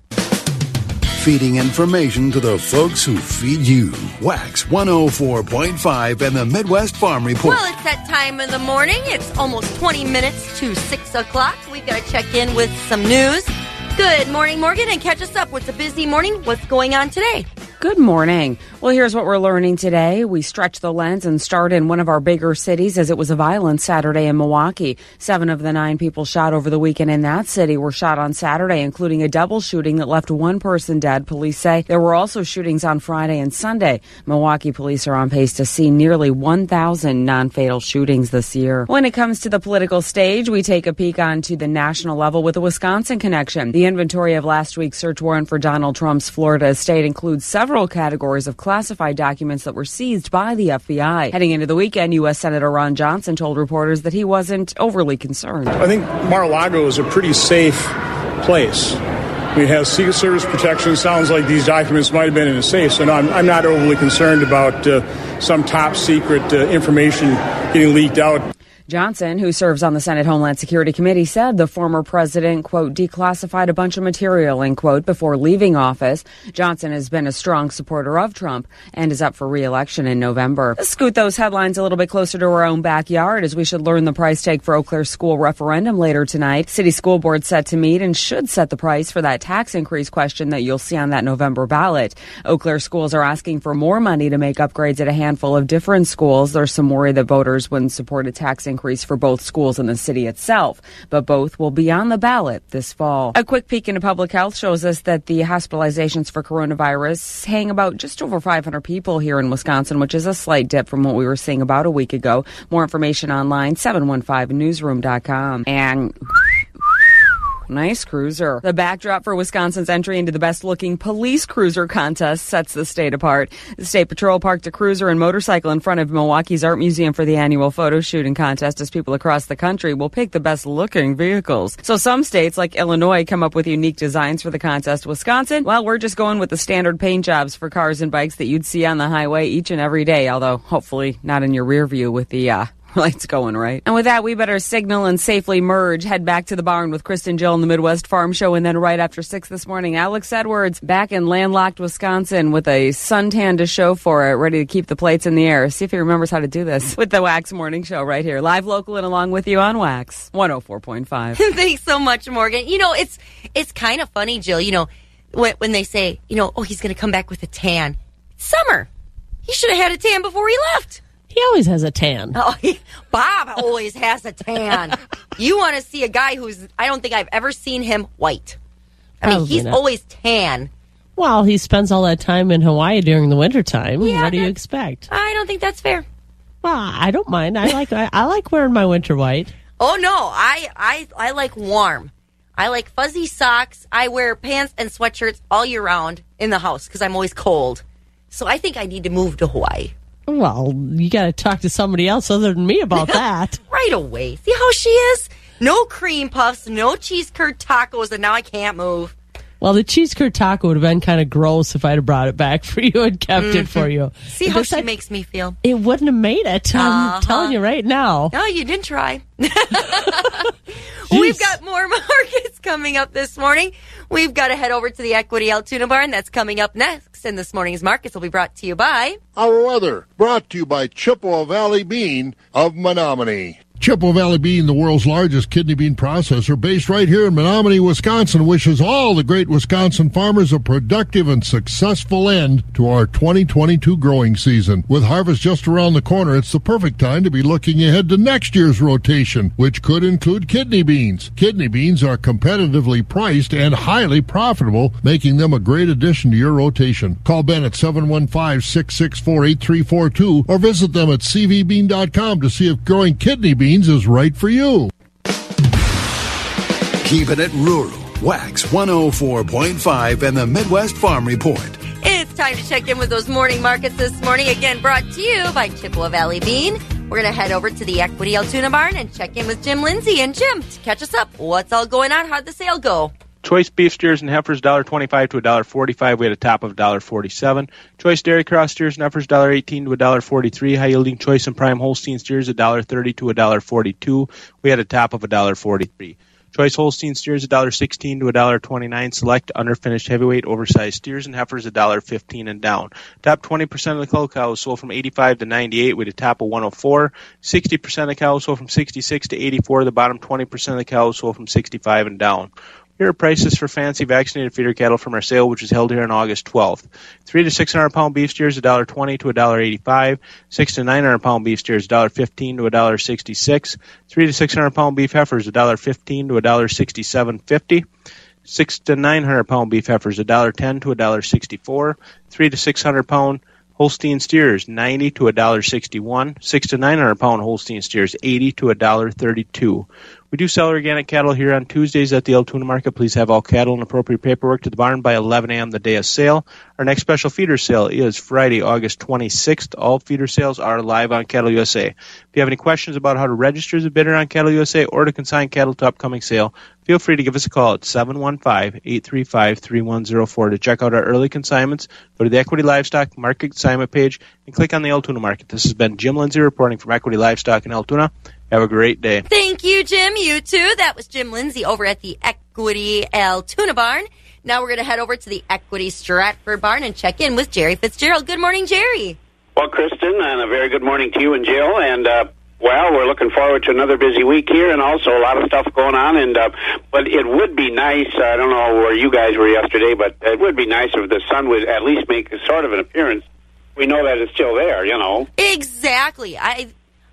Feeding information to the folks who feed you. Wax one oh four point five and the Midwest Farm Report. Well, it's that time in the morning. It's almost twenty minutes to six o'clock. We've got to check in with some news. Good morning, Morgan, and catch us up. What's a busy morning? What's going on today? Good morning. Well, here's what we're learning today. We stretch the lens and start in one of our bigger cities as it was a violent Saturday in Milwaukee. Seven of the nine people shot over the weekend in that city were shot on Saturday, including a double shooting that left one person dead. Police say there were also shootings on Friday and Sunday. Milwaukee police are on pace to see nearly one thousand non-fatal shootings this year. When it comes to the political stage, we take a peek onto the national level with a Wisconsin connection. The inventory of last week's search warrant for Donald Trump's Florida estate includes several Several categories of classified documents that were seized by the F B I. Heading into the weekend, U S Senator Ron Johnson told reporters that he wasn't overly concerned. I think Mar-a-Lago is a pretty safe place. We have Secret Service protection. Sounds like these documents might have been in a safe, so no, I'm, I'm not overly concerned about uh, some top secret uh, information getting leaked out. Johnson, who serves on the Senate Homeland Security Committee, said the former president, quote, declassified a bunch of material, end quote, before leaving office. Johnson has been a strong supporter of Trump and is up for re-election in November. Let's scoot those headlines a little bit closer to our own backyard as we should learn the price tag for Eau Claire School referendum later tonight. City school board set to meet and should set the price for that tax increase question that you'll see on that November ballot. Eau Claire schools are asking for more money to make upgrades at a handful of different schools. There's some worry that voters wouldn't support a tax increase. increase for both schools in the city itself, but both will be on the ballot this fall. A quick peek into public health shows us that the hospitalizations for coronavirus hang about just over five hundred people here in Wisconsin, which is a slight dip from what we were seeing about a week ago. More information online, seven one five newsroom dot com. And... nice cruiser. The backdrop for Wisconsin's entry into the best-looking police cruiser contest sets the state apart. The State Patrol parked a cruiser and motorcycle in front of Milwaukee's Art Museum for the annual photo shoot and contest as people across the country will pick the best-looking vehicles. So some states, like Illinois, come up with unique designs for the contest. Wisconsin, well, we're just going with the standard paint jobs for cars and bikes that you'd see on the highway each and every day, although hopefully not in your rear view with the, uh, lights going, right? And with that, we better signal and safely merge, head back to the barn with Kristen Jill and the Midwest Farm Show, and then right after six this morning, Alex Edwards back in landlocked Wisconsin with a suntan to show for it, ready to keep the plates in the air. See if he remembers how to do this with the Wax Morning Show right here, live, local, and along with you on Wax one oh four point five. Thanks so much, Morgan. You know, it's it's kind of funny, Jill, you know, when, when they say, you know, oh, he's going to come back with a tan. It's summer. He should have had a tan before he left. He always has a tan. Oh, he, Bob always has a tan. You want to see a guy who's, I don't think I've ever seen him white. I Probably mean, he's not. Always tan. Well, he spends all that time in Hawaii during the wintertime. Yeah, what do you expect? I don't think that's fair. Well, I don't mind. I like I, I like wearing my winter white. Oh, no. I, I, I like warm. I like fuzzy socks. I wear pants and sweatshirts all year round in the house because I'm always cold. So I think I need to move to Hawaii. Well, you got to talk to somebody else other than me about that. Right away. See how she is? No cream puffs, no cheese curd tacos, and now I can't move. Well, the cheese curd taco would have been kind of gross if I'd have brought it back for you and kept mm-hmm. it for you. See how she I, makes me feel. It wouldn't have made it. I'm uh-huh. telling you right now. No, you didn't try. We've got more markets coming up this morning. We've got to head over to the Equity Altoona Barn. That's coming up next. And this morning's markets will be brought to you by... Our weather, brought to you by Chippewa Valley Bean of Menominee. Chippewa Valley Bean, the world's largest kidney bean processor, based right here in Menominee, Wisconsin, wishes all the great Wisconsin farmers a productive and successful end to our twenty twenty-two growing season. With harvest just around the corner, it's the perfect time to be looking ahead to next year's rotation, which could include kidney beans. Kidney beans are competitively priced and highly profitable, making them a great addition to your rotation. Call Ben at seven one five, six six four, eight three four two or visit them at c v bean dot com to see if growing kidney beans is right for you. Keeping it rural. Wax one oh four point five and the Midwest Farm Report. It's time to check in with those morning markets this morning. Again, brought to you by Chippewa Valley Bean. We're going to head over to the Equity Altoona Barn and check in with Jim Lindsay. And Jim, to catch us up, what's all going on? How'd the sale go? Choice beef steers and heifers one dollar twenty-five to one dollar forty-five. We had a top of one dollar forty-seven. Choice dairy cross steers and heifers one dollar eighteen to one dollar forty-three. High yielding choice and prime Holstein steers one dollar thirty to one dollar forty-two. We had a top of one dollar forty-three. Choice Holstein steers one dollar sixteen to one dollar twenty-nine. Select underfinished heavyweight oversized steers and heifers one dollar fifteen and down. Top twenty percent of the cull cows sold from eighty-five to ninety-eight with a top of one oh four. sixty percent of the cows sold from sixty-six to eighty-four. The bottom twenty percent of the cows sold from sixty-five and down. Here are prices for fancy vaccinated feeder cattle from our sale, which is held here on August twelfth. three to six hundred pound beef steers, one dollar twenty to one dollar eighty-five. six to nine hundred pound beef steers, one dollar fifteen to one dollar sixty-six. three to six hundred pound beef heifers, one dollar fifteen to one dollar sixty-seven fifty. six to nine hundred pound beef heifers, one dollar ten to one dollar sixty-four. three to six hundred pound Holstein steers, ninety to one dollar sixty-one. six to nine hundred pound Holstein steers, eighty to one dollar thirty-two. We do sell organic cattle here on Tuesdays at the Altoona Market. Please have all cattle and appropriate paperwork to the barn by eleven a.m. the day of sale. Our next special feeder sale is Friday, August twenty-sixth. All feeder sales are live on Cattle U S A. If you have any questions about how to register as a bidder on Cattle U S A or to consign cattle to upcoming sale, feel free to give us a call at seven one five, eight three five, three one zero four. To check out our early consignments, go to the Equity Livestock Market Consignment page and click on the Altoona Market. This has been Jim Lindsay reporting from Equity Livestock in Altoona. Have a great day. Thank you, Jim. You too. That was Jim Lindsay over at the Equity Altoona Barn. Now we're going to head over to the Equity Stratford Barn and check in with Jerry Fitzgerald. Good morning, Jerry. Well, Kristen, and a very good morning to you and Jill. And, uh, well, we're looking forward to another busy week here and also a lot of stuff going on. And uh, but it would be nice, I don't know where you guys were yesterday, but it would be nice if the sun would at least make sort of an appearance. We know that it's still there, you know. Exactly. I...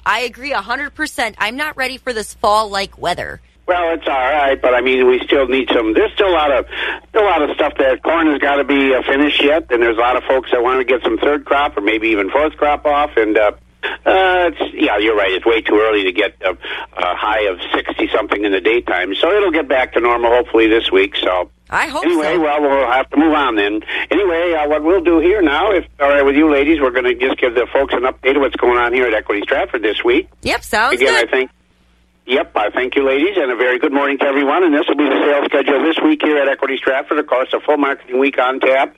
I agree one hundred percent. I'm not ready for this fall-like weather. Well, it's all right, but, I mean, we still need some. There's still a lot of still a lot of stuff that corn has got to be uh, finished yet, and there's a lot of folks that want to get some third crop or maybe even fourth crop off. And, uh, uh, it's, yeah, you're right. It's way too early to get uh, a high of sixty-something in the daytime. So it'll get back to normal hopefully this week. So I hope anyway, so. Anyway, well, we'll have to move on then. Anyway, uh, what we'll do here now, if all right with you ladies, we're going to just give the folks an update of what's going on here at Equity Stratford this week. Yep, sounds Again, good. I think, yep, I thank you ladies, and a very good morning to everyone. And this will be the sales schedule this week here at Equity Stratford. Of course, a full marketing week on tap.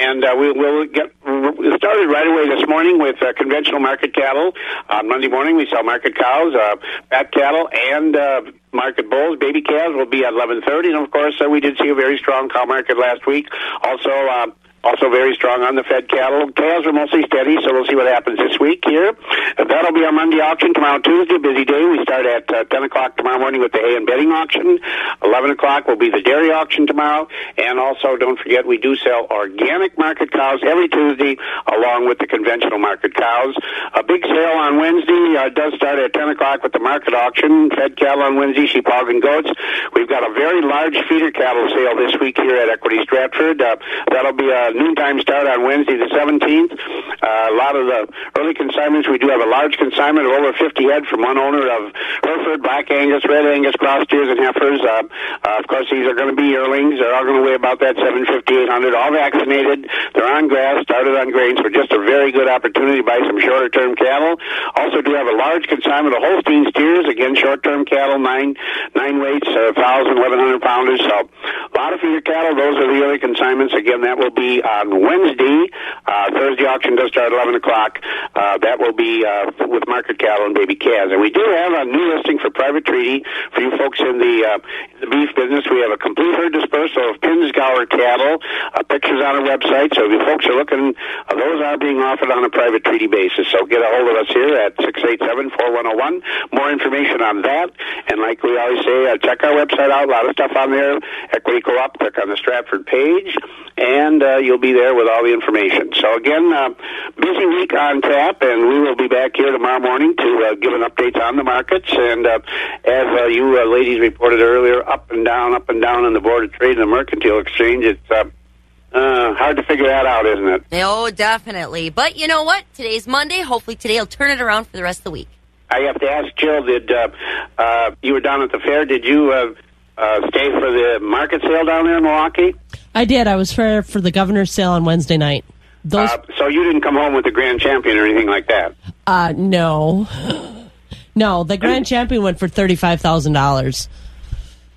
And uh, we will get started right away this morning with uh, conventional market cattle. On uh, Monday morning, we sell market cows, uh, fat cattle, and uh, market bulls. Baby calves will be at eleven thirty. And, of course, uh, we did see a very strong cow market last week. Also, uh, also very strong on the fed cattle. Calves are mostly steady, so we'll see what happens this week here. Uh, that'll be our Monday auction tomorrow, Tuesday, busy day. We start at uh, ten o'clock tomorrow morning with the hay and bedding auction. eleven o'clock will be the dairy auction tomorrow. And also, don't forget, we do sell organic market cows every Tuesday along with the conventional market cows. A big sale on Wednesday uh, does start at ten o'clock with the market auction. Fed cattle on Wednesday, sheep, hog, and goats. We've got a very large feeder cattle sale this week here at Equity Stratford. Uh, that'll be a noontime start on Wednesday the seventeenth. Uh, a lot of the early consignments, we do have a large consignment of over fifty head from one owner of Hereford, Black Angus, Red Angus, cross steers, and heifers. Uh, uh, of course, these are going to be yearlings. They're all going to weigh about that seven fifty, eight hundred, all vaccinated. They're on grass, started on grains, so just a very good opportunity to buy some shorter-term cattle. Also do have a large consignment of Holstein steers, again, short-term cattle, nine nine weights, uh, one thousand, eleven hundred pounders. So a lot of feeder cattle. Those are the early consignments. Again, that will be on Wednesday. Uh, Thursday auction does start at eleven o'clock. Uh, that will be uh, with market cattle and baby calves. And we do have a new listing for private treaty for you folks in the, uh, the beef business. We have a complete herd dispersal of Pinsgauer cattle, uh, pictures on our website. So if you folks are looking, uh, those are being offered on a private treaty basis. So get a hold of us here at six eight seven, four one zero one. More information on that. And like we always say, uh, check our website out. A lot of stuff on there. Equity Co-op, click on the Stratford page, and uh, you'll be there with all the information. So again, uh, busy week on tap. And we will be back here tomorrow morning to uh, give an update on the markets. And uh, as uh, you uh, ladies reported earlier, up and down, up and down in the Board of Trade and the Mercantile Exchange. It's uh, uh, hard to figure that out, isn't it? Oh, definitely. But you know what? Today's Monday. Hopefully today will turn it around for the rest of the week. I have to ask Jill, did uh, uh, you were down at the fair. Did you uh, uh, stay for the market sale down there in Milwaukee? I did. I was there for the governor's sale on Wednesday night. Those... Uh, so you didn't come home with the grand champion or anything like that? Uh, no. No, the grand champion went for thirty-five thousand dollars.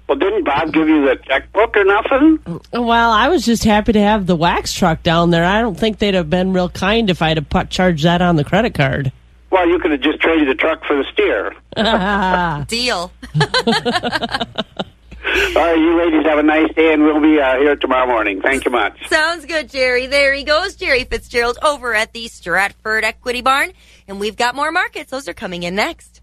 Well, didn't Bob give you the checkbook or nothing? Well, I was just happy to have the wax truck down there. I don't think they'd have been real kind if I'd have put, charged that on the credit card. Well, you could have just traded the truck for the steer. Deal. All right, you ladies have a nice day, and we'll be uh, here tomorrow morning. Thank you much. Sounds good, Jerry. There he goes, Jerry Fitzgerald, over at the Stratford Equity Barn. And we've got more markets. Those are coming in next.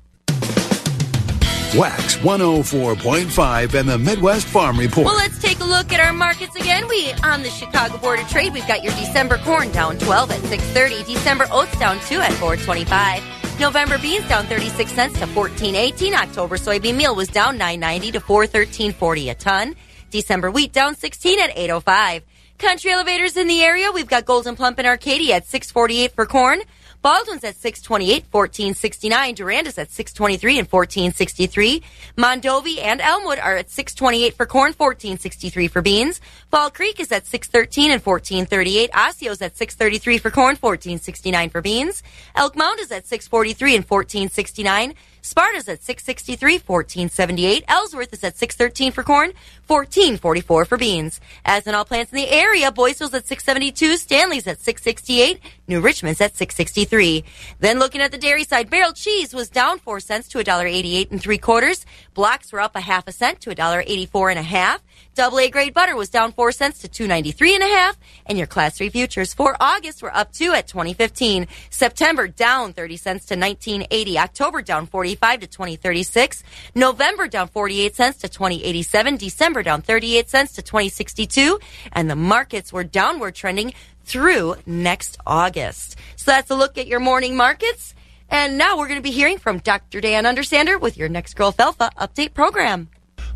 Wax one oh four point five and the Midwest Farm Report. Well, let's take a look at our markets again. We on the Chicago Board of Trade, we've got your December corn down twelve at six thirty. December oats down two at four twenty-five. November beans down thirty-six cents to fourteen eighteen. October soybean meal was down nine ninety to four thirteen forty a ton. December wheat down sixteen at eight oh five. Country elevators in the area, we've got Golden Plump in Arcadia at six forty-eight for corn. Baldwin's at six twenty-eight, fourteen sixty-nine. Durandus at six twenty-three and fourteen sixty-three. Mondovi and Elmwood are at six twenty-eight for corn, fourteen sixty-three for beans. Fall Creek is at six thirteen and fourteen thirty-eight. Osceo's at six thirty-three for corn, fourteen sixty-nine for beans. Elk Mound is at six forty-three and fourteen sixty-nine. Sparta's at six sixty-three, fourteen seventy-eight. Ellsworth is at six thirteen for corn, fourteen forty-four for beans. As in all plants in the area, Boisville's at six seventy-two, Stanley's at six sixty-eight, New Richmond's at six sixty-three. Then looking at the dairy side, barrel cheese was down four cents to one dollar eighty-eight and three quarters. Blocks were up a half a cent to one dollar eighty-four and a half. Double A grade butter was down four cents to two ninety-three and a half. And your Class three futures for August were up two at twenty fifteen. September down thirty cents to nineteen eighty. October down forty-five to twenty thirty-six. November down forty-eight cents to twenty eighty-seven. December down thirty-eight cents to twenty sixty-two. And the markets were downward trending through next August. So that's a look at your morning markets. And now we're going to be hearing from Doctor Dan Understander with your Next Girl Felfa update program.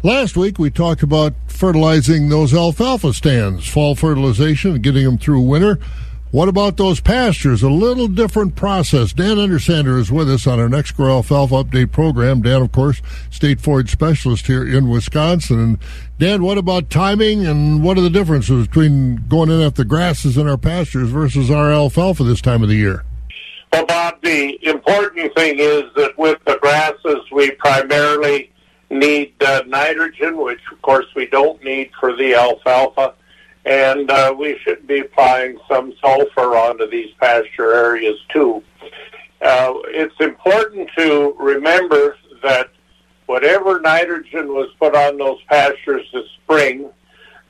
Last week, we talked about fertilizing those alfalfa stands, fall fertilization, and getting them through winter. What about those pastures? A little different process. Dan Understander is with us on our Next Grow Alfalfa Update program. Dan, of course, state forage specialist here in Wisconsin. And Dan, what about timing and what are the differences between going in at the grasses in our pastures versus our alfalfa this time of the year? Well, Bob, the important thing is that with the grasses, we primarily need uh, nitrogen, which of course we don't need for the alfalfa, and uh, we should be applying some sulfur onto these pasture areas too. Uh, it's important to remember that whatever nitrogen was put on those pastures this spring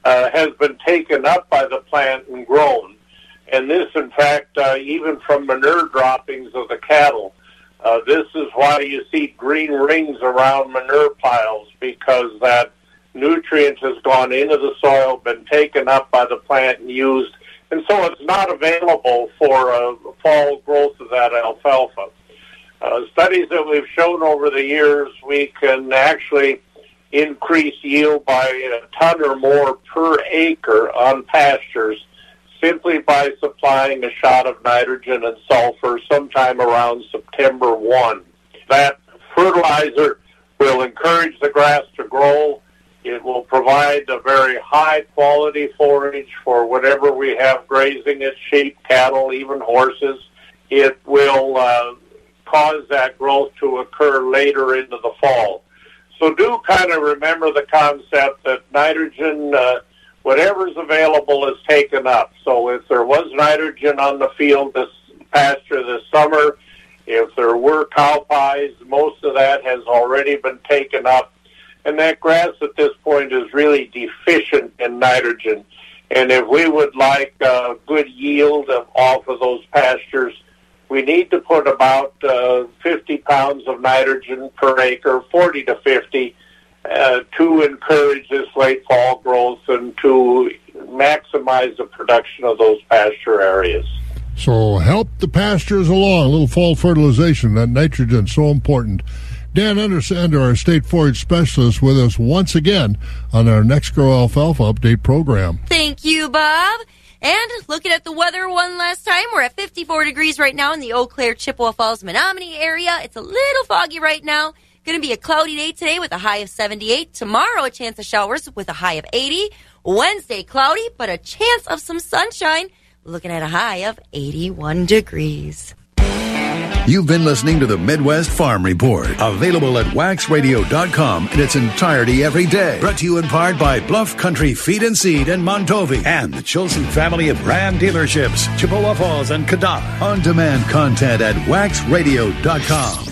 uh, has been taken up by the plant and grown, and this in fact uh, even from manure droppings of the cattle. Uh, this is why you see green rings around manure piles, because that nutrient has gone into the soil, been taken up by the plant and used, and so it's not available for uh, fall growth of that alfalfa. Uh, studies that we've shown over the years, we can actually increase yield by a ton or more per acre on pastures, simply by supplying a shot of nitrogen and sulfur sometime around September first. That fertilizer will encourage the grass to grow. It will provide a very high-quality forage for whatever we have grazing as sheep, cattle, even horses. It will uh, cause that growth to occur later into the fall. So do kind of remember the concept that nitrogen... Uh, Whatever's available is taken up. So if there was nitrogen on the field this pasture this summer. If there were cow pies, most of that has already been taken up. And that grass at this point is really deficient in nitrogen. And if we would like a good yield of, off of those pastures, we need to put about uh, fifty pounds of nitrogen per acre, forty to fifty, uh, to encourage this late fall growth and to maximize the production of those pasture areas. So help the pastures along, a little fall fertilization, that nitrogen is so important. Dan Undersander, our state forage specialist, with us once again on our Next Grow Alfalfa Update program. Thank you, Bob. And looking at the weather one last time, we're at fifty-four degrees right now in the Eau Claire, Chippewa Falls, Menominee area. It's a little foggy right now. Going to be a cloudy day today with a high of seventy-eight. Tomorrow, a chance of showers with a high of eighty. Wednesday, cloudy, but a chance of some sunshine. Looking at a high of eighty-one degrees. You've been listening to the Midwest Farm Report, available at wax radio dot com in its entirety every day. Brought to you in part by Bluff Country Feed and Seed in Montovie and the Chilson family of Ram dealerships, Chippewa Falls and Caddo. On-demand content at wax radio dot com.